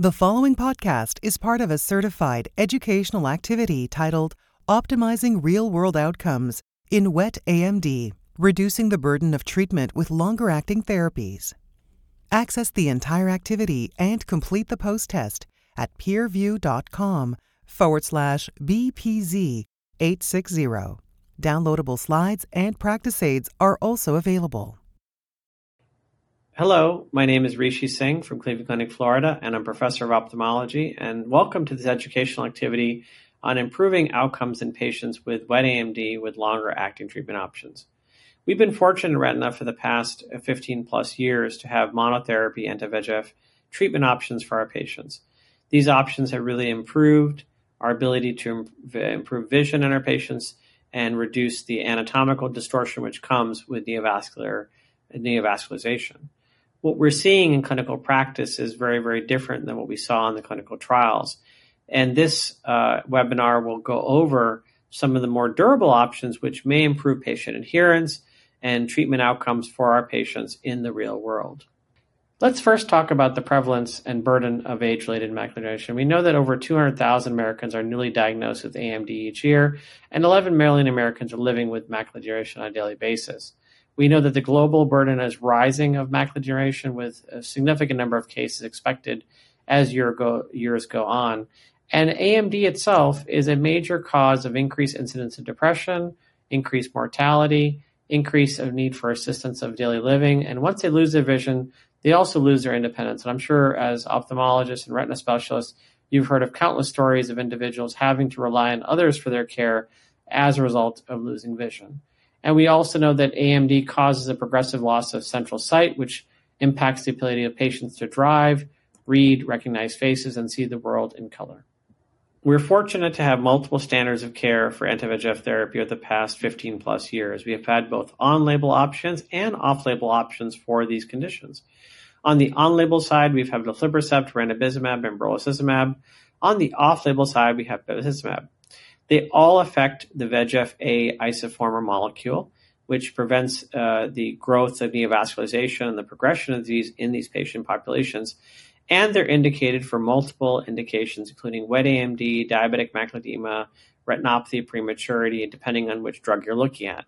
The following podcast is part of a certified educational activity titled Optimizing Real-World Outcomes in Wet AMD, Reducing the Burden of Treatment with Longer-Acting Therapies. Access the entire activity and complete the post-test at peerview.com/BPZ860. Downloadable slides and practice aids are also available. Hello, my name is Rishi Singh from Cleveland Clinic, Florida, and I'm professor of ophthalmology, and welcome to this educational activity on improving outcomes in patients with wet AMD with longer acting treatment options. We've been fortunate in retina for the past 15 plus years to have monotherapy anti-VEGF treatment options for our patients. These options have really improved our ability to improve vision in our patients and reduce the anatomical distortion which comes with neovascularization. What we're seeing in clinical practice is very, very different than what we saw in the clinical trials. And this webinar will go over some of the more durable options which may improve patient adherence and treatment outcomes for our patients in the real world. Let's first talk about the prevalence and burden of age-related macular degeneration. We know that over 200,000 Americans are newly diagnosed with AMD each year, and 11 million Americans are living with macular degeneration on a daily basis. We know that the global burden is rising of macular degeneration with a significant number of cases expected as years go on. And AMD itself is a major cause of increased incidence of depression, increased mortality, increase of need for assistance of daily living. And once they lose their vision, they also lose their independence. And I'm sure as ophthalmologists and retina specialists, you've heard of countless stories of individuals having to rely on others for their care as a result of losing vision. And we also know that AMD causes a progressive loss of central sight, which impacts the ability of patients to drive, read, recognize faces, and see the world in color. We're fortunate to have multiple standards of care for anti-VEGF therapy over the past 15 plus years. We have had both on-label options and off-label options for these conditions. On the on-label side, we've had aflibercept, ranibizumab, and brolucizumab. On the off-label side, we have bevacizumab. They all affect the VEGF-A isoformer molecule, which prevents the growth of neovascularization and the progression of disease in these patient populations. And they're indicated for multiple indications, including wet AMD, diabetic macular edema, retinopathy of prematurity, depending on which drug you're looking at.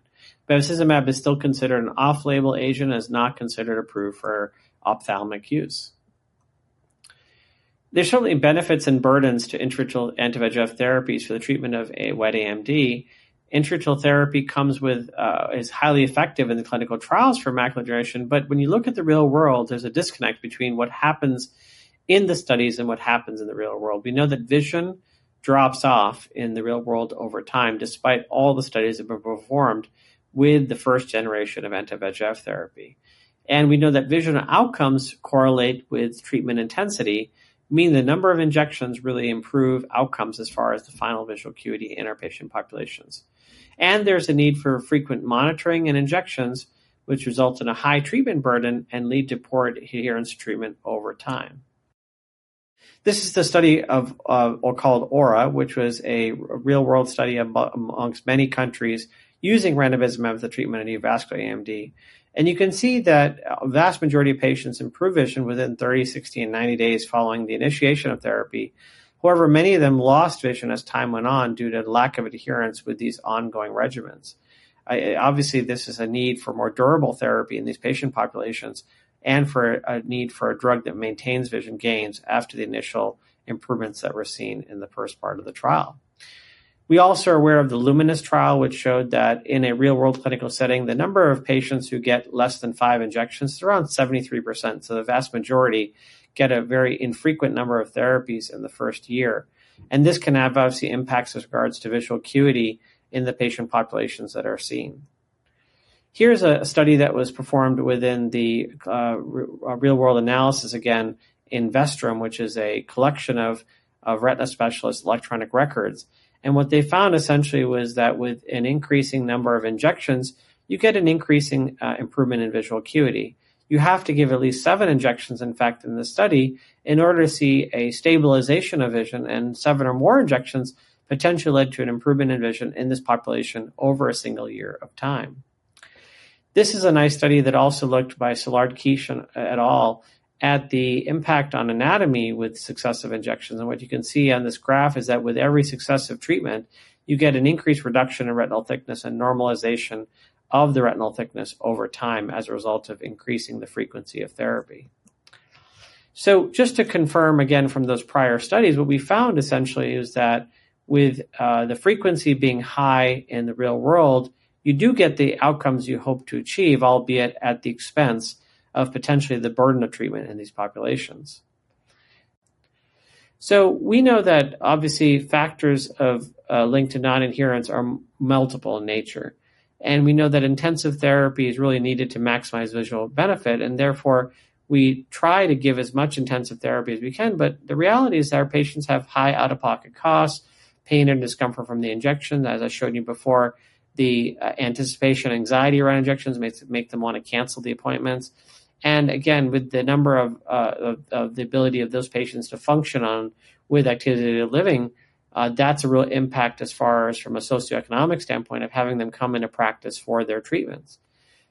Bevacizumab is still considered an off-label agent and is not considered approved for ophthalmic use. There's certainly benefits and burdens to intravitreal anti-VEGF therapies for the treatment of wet AMD. Intravitreal therapy comes with is highly effective in the clinical trials for macular degeneration, but when you look at the real world, there's a disconnect between what happens in the studies and what happens in the real world. We know that vision drops off in the real world over time, despite all the studies that have been performed with the first generation of anti-VEGF therapy. And we know that vision outcomes correlate with treatment intensity, mean the number of injections really improve outcomes as far as the final visual acuity in our patient populations. And there's a need for frequent monitoring and injections, which results in a high treatment burden and lead to poor adherence to treatment over time. This is the study of called AURA, which was a real-world study amongst many countries using ranibizumab as the treatment of neovascular AMD. And you can see that a vast majority of patients improve vision within 30, 60, and 90 days following the initiation of therapy. However, many of them lost vision as time went on due to lack of adherence with these ongoing regimens. Obviously, this is a need for more durable therapy in these patient populations and for a need for a drug that maintains vision gains after the initial improvements that were seen in the first part of the trial. We also are aware of the LUMINOUS trial, which showed that in a real-world clinical setting, the number of patients who get less than 5 injections is around 73%, so the vast majority get a very infrequent number of therapies in the first year. And this can have obviously impacts with regards to visual acuity in the patient populations that are seen. Here's a study that was performed within the real-world analysis, again, in Vestrum, which is a collection of retina specialist electronic records. And what they found essentially was that with an increasing number of injections, you get an increasing improvement in visual acuity. You have to give at least 7 injections, in fact, in the study in order to see a stabilization of vision, and 7 or more injections potentially led to an improvement in vision in this population over a single year of time. This is a nice study that also looked by Silard Keish et al. at the impact on anatomy with successive injections, and what you can see on this graph is that with every successive treatment, you get an increased reduction in retinal thickness and normalization of the retinal thickness over time as a result of increasing the frequency of therapy. So just to confirm again from those prior studies, what we found essentially is that with the frequency being high in the real world, you do get the outcomes you hope to achieve, albeit at the expense of potentially the burden of treatment in these populations. So we know that obviously factors of linked to non-adherence are multiple in nature. And we know that intensive therapy is really needed to maximize visual benefit, and therefore we try to give as much intensive therapy as we can, but the reality is that our patients have high out-of-pocket costs, pain and discomfort from the injection. As I showed you before, the anticipation, anxiety around injections make them want to cancel the appointments. And again, with the number of the ability of those patients to function on with activity of living, that's a real impact as far as from a socioeconomic standpoint of having them come into practice for their treatments.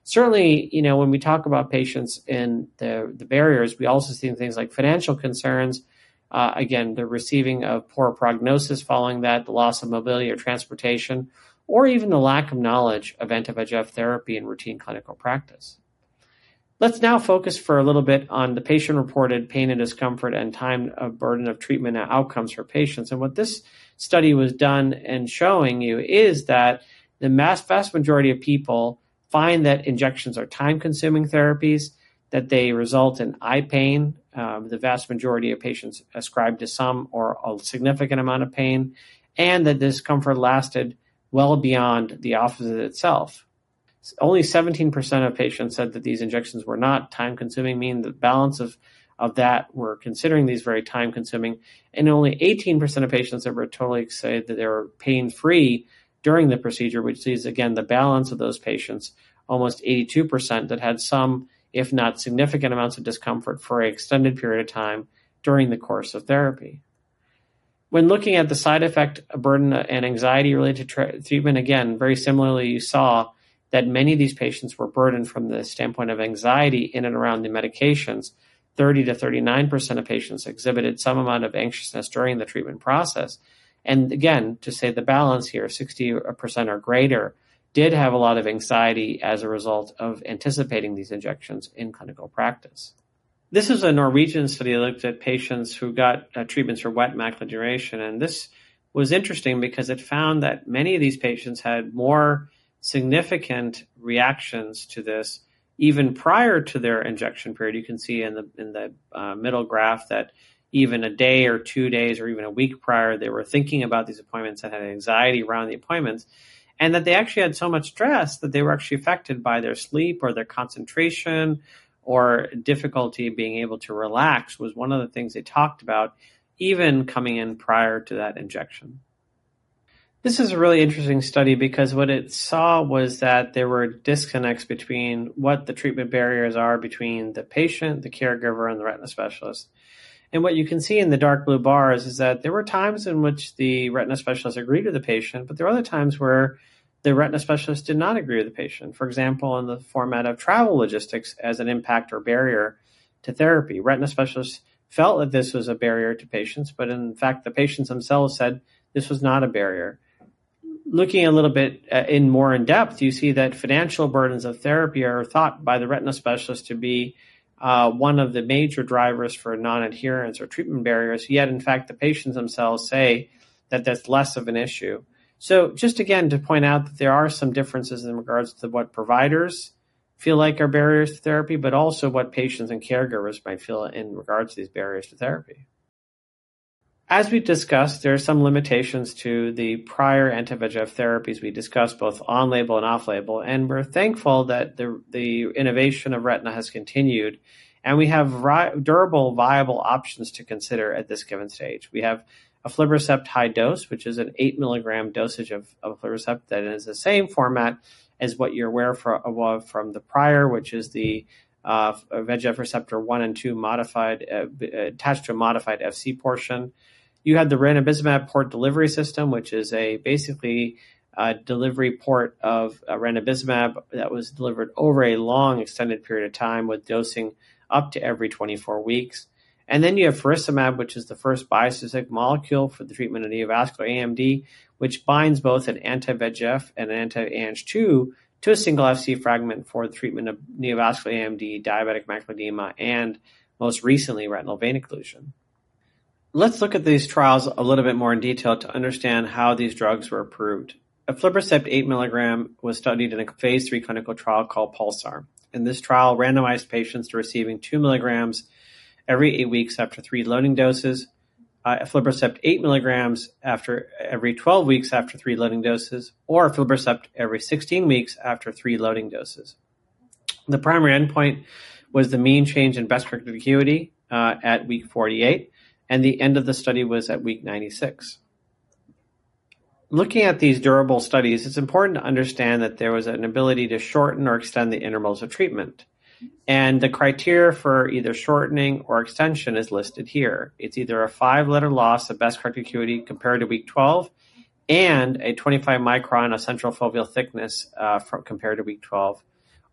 Certainly, you know, when we talk about patients and the barriers, we also see things like financial concerns. Again, the receiving of poor prognosis following that, the loss of mobility or transportation, or even the lack of knowledge of anti-VEGF therapy in routine clinical practice. Let's now focus for a little bit on the patient-reported pain and discomfort and time of burden of treatment and outcomes for patients. And what this study was done and showing you is that the vast majority of people find that injections are time-consuming therapies, that they result in eye pain. The vast majority of patients ascribed to some or a significant amount of pain, and that discomfort lasted well beyond the office itself. Only 17% of patients said that these injections were not time-consuming, meaning the balance of that were considering these very time-consuming, and only 18% of patients that were totally excited that they were pain-free during the procedure, which sees, again, the balance of those patients, almost 82% that had some, if not significant amounts of discomfort for an extended period of time during the course of therapy. When looking at the side effect burden and anxiety related to treatment, again, very similarly, you saw that many of these patients were burdened from the standpoint of anxiety in and around the medications. 30 to 39% of patients exhibited some amount of anxiousness during the treatment process. And again, to say the balance here, 60% or greater did have a lot of anxiety as a result of anticipating these injections in clinical practice. This is a Norwegian study that looked at patients who got treatments for wet macular degeneration. And this was interesting because it found that many of these patients had more significant reactions to this even prior to their injection period. You can see in the middle graph that even a day or 2 days or even a week prior, they were thinking about these appointments and had anxiety around the appointments, and that they actually had so much stress that they were actually affected by their sleep or their concentration or difficulty being able to relax was one of the things they talked about even coming in prior to that injection. This is a really interesting study because what it saw was that there were disconnects between what the treatment barriers are between the patient, the caregiver, and the retina specialist. And what you can see in the dark blue bars is that there were times in which the retina specialist agreed with the patient, but there were other times where the retina specialist did not agree with the patient. For example, in the format of travel logistics as an impact or barrier to therapy, retina specialists felt that this was a barrier to patients, but in fact, the patients themselves said this was not a barrier. Looking a little bit more in depth, you see that financial burdens of therapy are thought by the retina specialist to be one of the major drivers for non-adherence or treatment barriers, yet in fact the patients themselves say that that's less of an issue. So just again to point out that there are some differences in regards to what providers feel like are barriers to therapy, but also what patients and caregivers might feel in regards to these barriers to therapy. As we discussed, there are some limitations to the prior anti-VEGF therapies we discussed, both on-label and off-label, and we're thankful that the innovation of retina has continued, and we have durable, viable options to consider at this given stage. We have aflibercept high dose, which is an 8 mg dosage of aflibercept that is the same format as what you're aware from the prior, which is the VEGF receptor 1 and 2 modified attached to a modified FC portion. You had the ranibizumab port delivery system, which is basically a delivery port of ranibizumab that was delivered over a long extended period of time with dosing up to every 24 weeks. And then you have faricimab, which is the first bispecific molecule for the treatment of neovascular AMD, which binds both an anti-VEGF and an anti-ANG2 to a single Fc fragment for the treatment of neovascular AMD, diabetic macular edema, and most recently, retinal vein occlusion. Let's look at these trials a little bit more in detail to understand how these drugs were approved. Aflibercept 8 mg was studied in a phase 3 clinical trial called PULSAR. And this trial randomized patients to receiving 2 mg every 8 weeks after 3 loading doses, aflibercept 8 mg after every 12 weeks after 3 loading doses, or aflibercept every 16 weeks after 3 loading doses. The primary endpoint was the mean change in best-corrected acuity at week 48. And the end of the study was at week 96. Looking at these durable studies, it's important to understand that there was an ability to shorten or extend the intervals of treatment. And the criteria for either shortening or extension is listed here. It's either a 5-letter loss of best corrected acuity compared to week 12 and a 25 micron of central foveal thickness compared to week 12,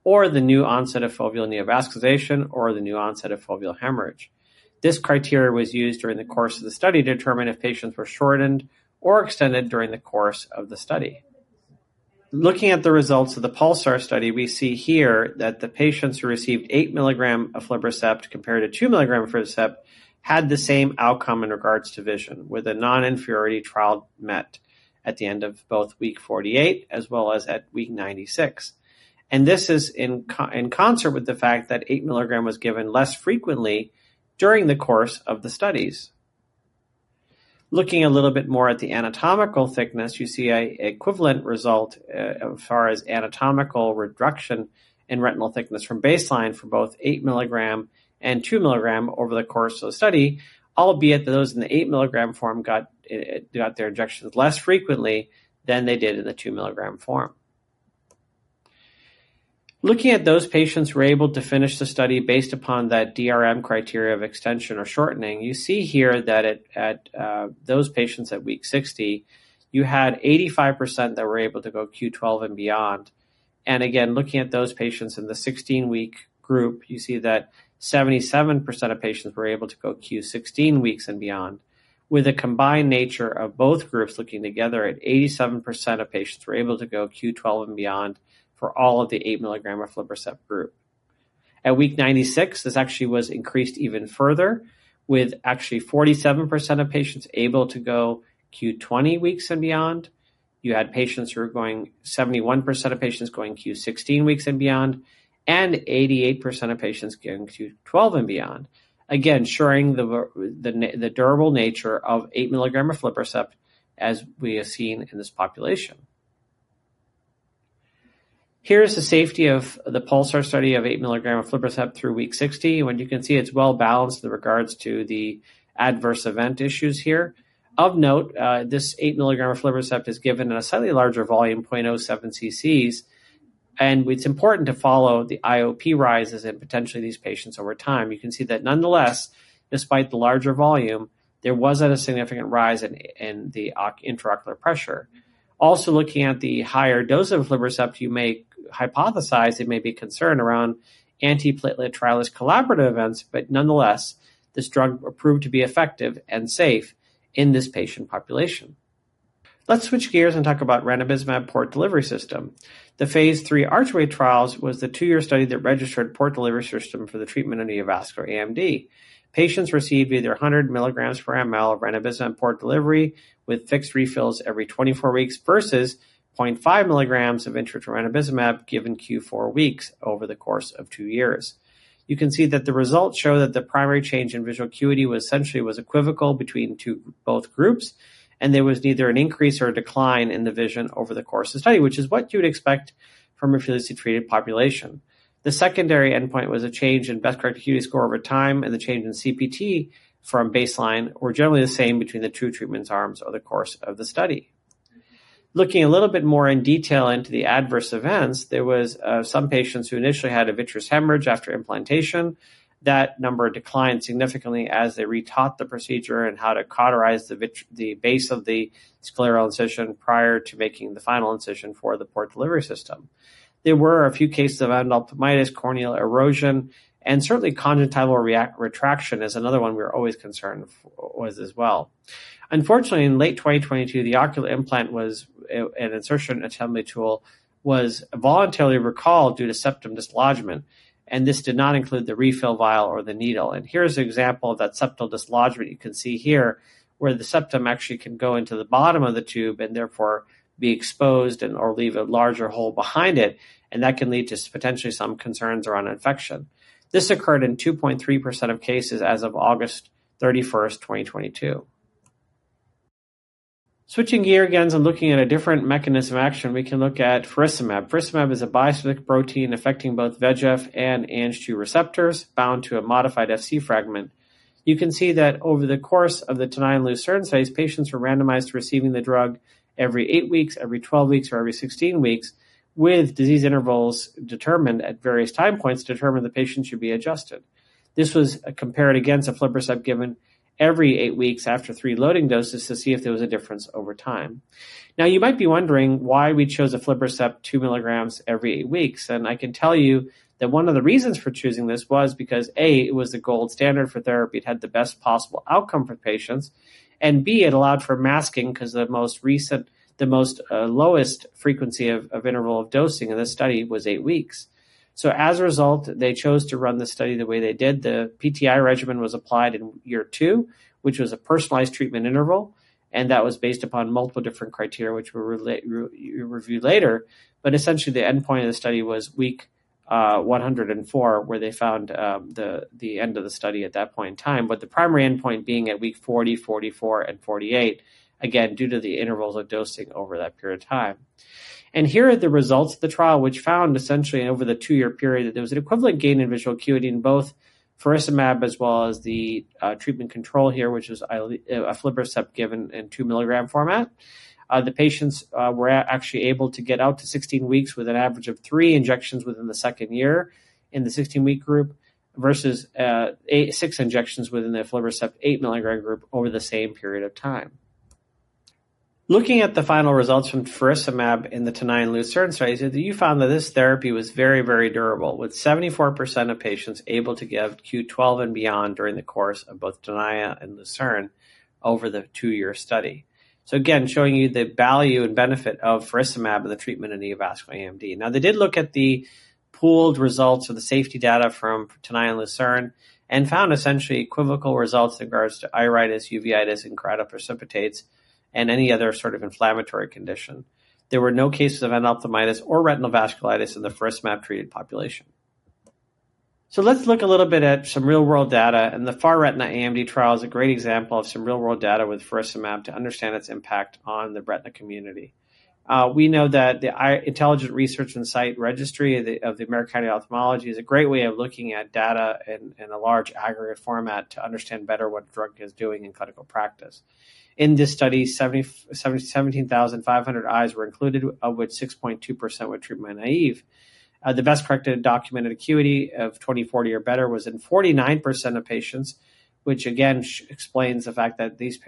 or the new onset of foveal neovascularization or the new onset of foveal hemorrhage. This criteria was used during the course of the study to determine if patients were shortened or extended during the course of the study. Looking at the results of the PULSAR study, we see here that the patients who received 8 mg aflibercept compared to 2 mg aflibercept had the same outcome in regards to vision, with a non-inferiority trial met at the end of both week 48 as well as at week 96. And this is in concert with the fact that 8 mg was given less frequently during the course of the studies. Looking a little bit more at the anatomical thickness, you see an equivalent result as far as anatomical reduction in retinal thickness from baseline for both 8 mg and 2 mg over the course of the study, albeit that those in the 8 mg form got their injections less frequently than they did in the 2 mg form. Looking at those patients who were able to finish the study based upon that DRM criteria of extension or shortening, you see here that at those patients at week 60, you had 85% that were able to go Q12 and beyond. And again, looking at those patients in the 16-week group, you see that 77% of patients were able to go Q16 weeks and beyond, with a combined nature of both groups looking together at 87% of patients were able to go Q12 and beyond for all of the 8 mg aflibercept group. At week 96, this actually was increased even further, with actually 47% of patients able to go Q20 weeks and beyond. You had patients who were 71% of patients going Q16 weeks and beyond, and 88% of patients going Q12 and beyond. Again, showing the durable nature of 8 mg aflibercept as we have seen in this population. Here's the safety of the PULSAR study of 8 mg aflibercept through week 60. And you can see it's well balanced in regards to the adverse event issues here. Of note, this 8 mg aflibercept is given in a slightly larger volume, 0.07 cc's. And it's important to follow the IOP rises in potentially these patients over time. You can see that nonetheless, despite the larger volume, there wasn't a significant rise in the intraocular pressure. Also, looking at the higher dose of aflibercept, you may hypothesize it may be concerned around antiplatelet trialist collaborative events, but nonetheless, this drug proved to be effective and safe in this patient population. Let's switch gears and talk about ranibizumab port delivery system. The phase 3 Archway trials was the 2-year study that registered port delivery system for the treatment of neovascular AMD. Patients received either 100 mg per ml of ranibizumab port delivery with fixed refills every 24 weeks versus 0.5 mg of intravitreal ranibizumab given Q4 weeks over the course of 2 years. You can see that the results show that the primary change in visual acuity was equivocal between both groups, and there was neither an increase or a decline in the vision over the course of the study, which is what you would expect from a previously treated population. The secondary endpoint was a change in best corrected acuity score over time, and the change in CPT from baseline were generally the same between the two treatment arms over the course of the study. Looking a little bit more in detail into the adverse events, there was some patients who initially had a vitreous hemorrhage after implantation. That number declined significantly as they retaught the procedure and how to cauterize the base of the scleral incision prior to making the final incision for the port delivery system. There were a few cases of endophthalmitis, corneal erosion, And certainly conjunctival retraction is another one we're always concerned with as well. Unfortunately, in late 2022, the ocular implant was an insertion assembly tool was voluntarily recalled due to septum dislodgement, and this did not include the refill vial or the needle. And here's an example of that septal dislodgement you can see here, where the septum actually can go into the bottom of the tube and therefore be exposed and or leave a larger hole behind it, and that can lead to potentially some concerns around infection. This occurred in 2.3% of cases as of August 31st, 2022. Switching gear again and looking at a different mechanism of action, we can look at faricimab. Faricimab is a bispecific protein affecting both VEGF and ANG2 receptors bound to a modified Fc fragment. You can see that over the course of the TENAYA and LUCERNE studies, patients were randomized to receiving the drug every 8 weeks, every 12 weeks, or every 16 weeks, with disease intervals determined at various time points to determine the patient should be adjusted. This was compared against aflibercept given every 8 weeks after 3 loading doses to see if there was a difference over time. Now, you might be wondering why we chose aflibercept 2 milligrams every 8 weeks, and I can tell you that one of the reasons for choosing this was because A, it was the gold standard for therapy, it had the best possible outcome for patients, and B, it allowed for masking because the lowest frequency of interval of dosing in this study was 8 weeks. So as a result, they chose to run the study the way they did. The PTI regimen was applied in year 2, which was a personalized treatment interval, and that was based upon multiple different criteria, which we'll review later. But essentially, the endpoint of the study was week 104, where they found the end of the study at that point in time, but the primary endpoint being at week 40, 44, and 48, again, due to the intervals of dosing over that period of time. And here are the results of the trial, which found essentially over the 2-year period that there was an equivalent gain in visual acuity in both faricimab as well as the treatment control here, which is aflibercept given in 2 milligram format. The patients were actually able to get out to 16 weeks with an average of 3 injections within the second year in the 16-week group versus 6 injections within the aflibercept 8 milligram group over the same period of time. Looking at the final results from faricimab in the TENAYA and LUCERNE studies, you found that this therapy was very, very durable, with 74% of patients able to give Q12 and beyond during the course of both TENAYA and LUCERNE over the 2-year study. So again, showing you the value and benefit of faricimab in the treatment of neovascular AMD. Now, they did look at the pooled results or the safety data from TENAYA and LUCERNE and found essentially equivocal results in regards to iritis, uveitis, and keratoprecipitates, and any other sort of inflammatory condition. There were no cases of endophthalmitis or retinal vasculitis in the faricimab-treated population. So let's look a little bit at some real-world data, and the FAR-Retina AMD trial is a great example of some real-world data with faricimab to understand its impact on the retina community. We know that the Intelligent Research and Site Registry of the American Academy of Ophthalmology is a great way of looking at data in a large aggregate format to understand better what drug is doing in clinical practice. In this study, 17,500 eyes were included, of which 6.2% were treatment naive. The best corrected documented acuity of 20/40 or better was in 49% of patients, which again explains the fact that these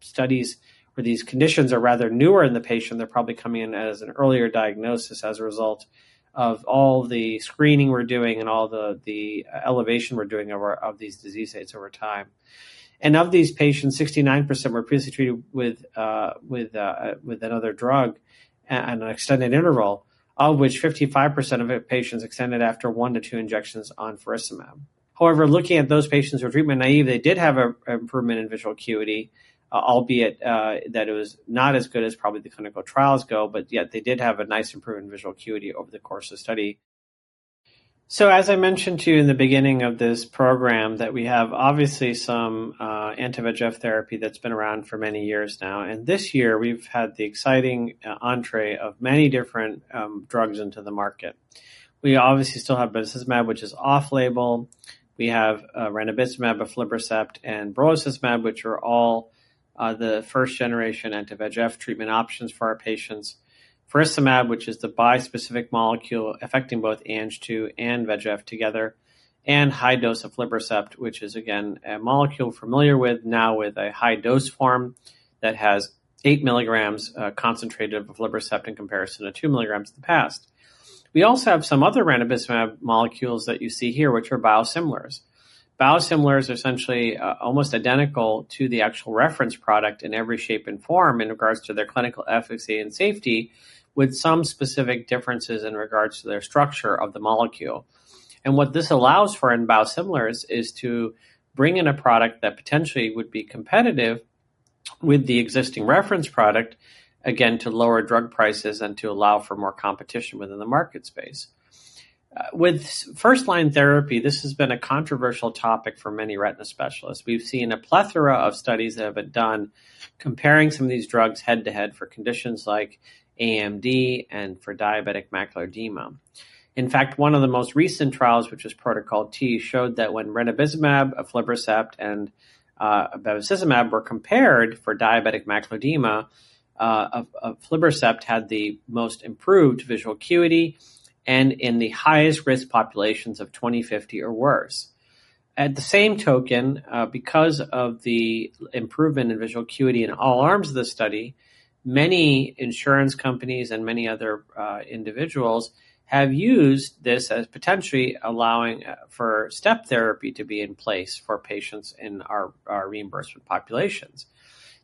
studies or these conditions are rather newer in the patient. They're probably coming in as an earlier diagnosis as a result of all the screening we're doing and all the elevation we're doing of these disease states over time. And of these patients, 69% were previously treated with another drug at an extended interval, of which 55% of patients extended after 1 to 2 injections on faricimab. However, looking at those patients who are treatment naive, they did have an improvement in visual acuity, albeit that it was not as good as probably the clinical trials go, but yet they did have a nice improvement in visual acuity over the course of the study. So as I mentioned to you in the beginning of this program, that we have obviously some anti-VEGF therapy that's been around for many years now. And this year, we've had the exciting entree of many different drugs into the market. We obviously still have bevacizumab, which is off-label. We have ranibizumab, aflibercept, and brolucizumab, which are all the first-generation anti-VEGF treatment options for our patients. Faricimab, which is the bispecific molecule affecting both Ang2 and VEGF together, and high-dose aflibercept, which is, again, a molecule familiar with now with a high-dose form that has 8 milligrams concentrated of aflibercept in comparison to 2 milligrams in the past. We also have some other ranibizumab molecules that you see here, which are biosimilars. Biosimilars are essentially almost identical to the actual reference product in every shape and form in regards to their clinical efficacy and safety, with some specific differences in regards to their structure of the molecule. And what this allows for in biosimilars is to bring in a product that potentially would be competitive with the existing reference product, again, to lower drug prices and to allow for more competition within the market space. With first-line therapy, this has been a controversial topic for many retina specialists. We've seen a plethora of studies that have been done comparing some of these drugs head-to-head for conditions like AMD and for diabetic macular edema. In fact, one of the most recent trials, which was Protocol T, showed that when ranibizumab, aflibercept, and bevacizumab were compared for diabetic macular edema, aflibercept had the most improved visual acuity and in the highest risk populations of 20/50 or worse. At the same token, because of the improvement in visual acuity in all arms of the study, many insurance companies and many other individuals have used this as potentially allowing for step therapy to be in place for patients in our reimbursement populations.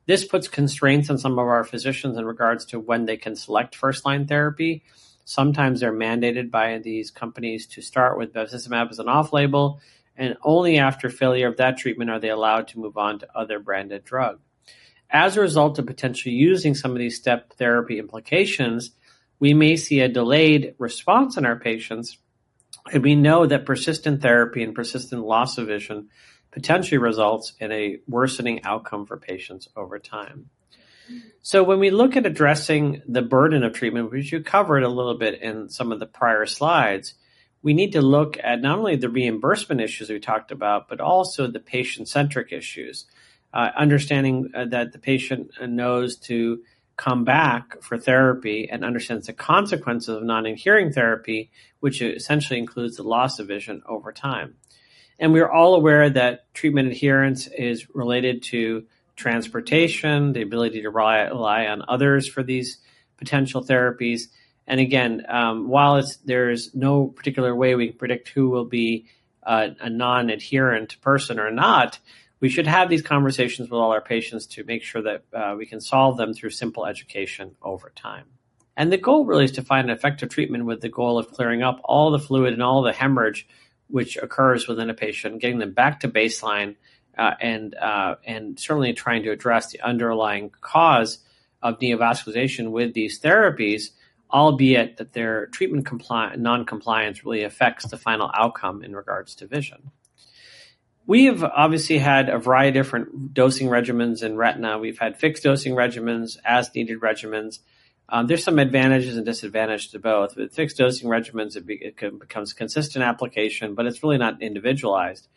This puts constraints on some of our physicians in regards to when they can select first-line therapy. Sometimes they're mandated by these companies to start with bevacizumab as an off-label, and only after failure of that treatment are they allowed to move on to other branded drugs. As a result of potentially using some of these step therapy implications, we may see a delayed response in our patients, and we know that persistent therapy and persistent loss of vision potentially results in a worsening outcome for patients over time. So when we look at addressing the burden of treatment, which you covered a little bit in some of the prior slides, we need to look at not only the reimbursement issues we talked about, but also the patient-centric issues. Understanding that the patient knows to come back for therapy and understands the consequences of non-adhering therapy, which essentially includes the loss of vision over time. And we're all aware that treatment adherence is related to transportation, the ability to rely on others for these potential therapies. And again, while there's no particular way we can predict who will be a non-adherent person or not, we should have these conversations with all our patients to make sure that we can solve them through simple education over time. And the goal really is to find an effective treatment with the goal of clearing up all the fluid and all the hemorrhage which occurs within a patient, getting them back to baseline, and certainly trying to address the underlying cause of neovascularization with these therapies, albeit that their treatment non-compliance really affects the final outcome in regards to vision. We have obviously had a variety of different dosing regimens in retina. We've had fixed dosing regimens, as-needed regimens. There's some advantages and disadvantages to both. With fixed dosing regimens, it becomes consistent application, but it's really not individualized.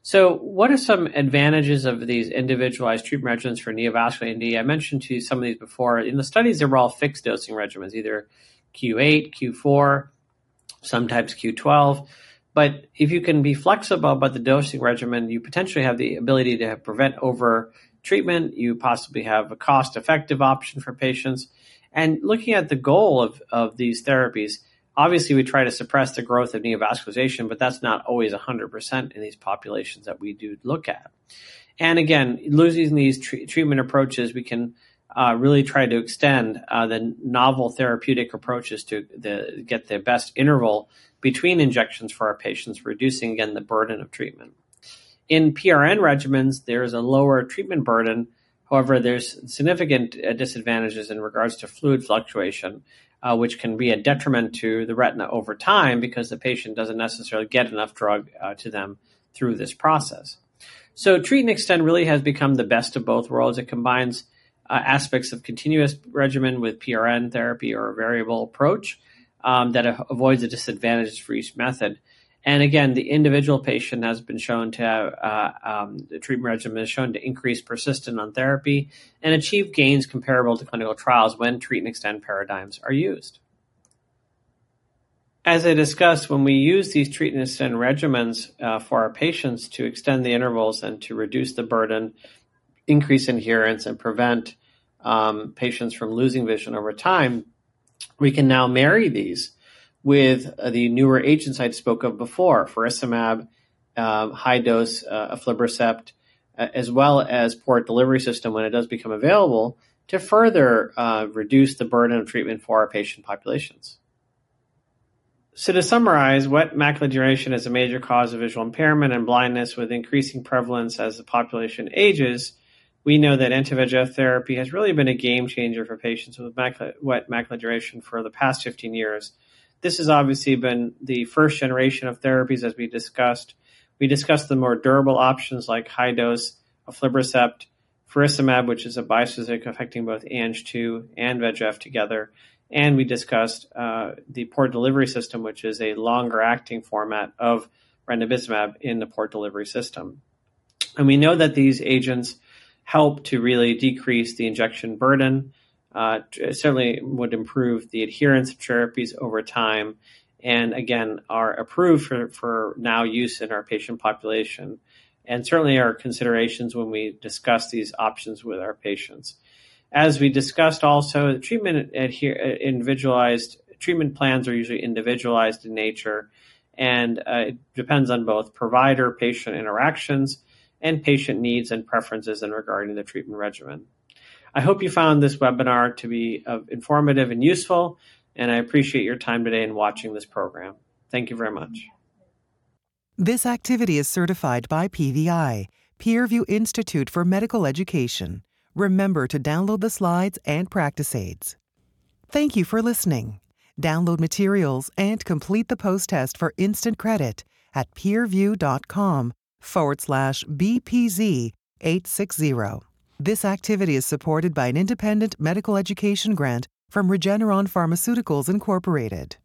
So what are some advantages of these individualized treatment regimens for neovascular AMD? I mentioned to you some of these before. In the studies, they were all fixed dosing regimens, either Q8, Q4, sometimes Q12. But if you can be flexible about the dosing regimen, you potentially have the ability to prevent over-treatment. You possibly have a cost-effective option for patients. And looking at the goal of these therapies, obviously we try to suppress the growth of neovascularization, but that's not always 100% in these populations that we do look at. And again, using these treatment approaches, we can really try to extend the novel therapeutic approaches to get the best interval between injections for our patients, reducing, again, the burden of treatment. In PRN regimens, there is a lower treatment burden. However, there's significant disadvantages in regards to fluid fluctuation, which can be a detriment to the retina over time because the patient doesn't necessarily get enough drug to them through this process. So treat and extend really has become the best of both worlds. It combines aspects of continuous regimen with PRN therapy or a variable approach, that avoids the disadvantages for each method. And again, the individual patient has been shown to have, the treatment regimen is shown to increase persistence on therapy and achieve gains comparable to clinical trials when treat and extend paradigms are used. As I discussed, when we use these treat and extend regimens for our patients to extend the intervals and to reduce the burden, increase adherence, and prevent patients from losing vision over time, we can now marry these with the newer agents I spoke of before, faricimab, high-dose aflibercept, as well as port delivery system when it does become available, to further reduce the burden of treatment for our patient populations. So to summarize, wet macular degeneration is a major cause of visual impairment and blindness with increasing prevalence as the population ages. We know that anti-VEGF therapy has really been a game changer for patients with wet macular degeneration for the past 15 years. This has obviously been the first generation of therapies, as we discussed. We discussed the more durable options like high-dose aflibercept, faricimab, which is a bispecific affecting both ANG2 and VEGF together. And we discussed the port delivery system, which is a longer-acting format of ranibizumab in the port delivery system. And we know that these agents help to really decrease the injection burden, certainly would improve the adherence of therapies over time, and again, are approved for now use in our patient population, and certainly are considerations when we discuss these options with our patients. As we discussed also, treatment individualized treatment plans are usually individualized in nature, and it depends on both provider-patient interactions and patient needs and preferences in regarding the treatment regimen. I hope you found this webinar to be informative and useful, and I appreciate your time today in watching this program. Thank you very much. This activity is certified by PVI, PeerView Institute for Medical Education. Remember to download the slides and practice aids. Thank you for listening. Download materials and complete the post test for instant credit at peerview.com/BPZ860. This activity is supported by an independent medical education grant from Regeneron Pharmaceuticals, Incorporated.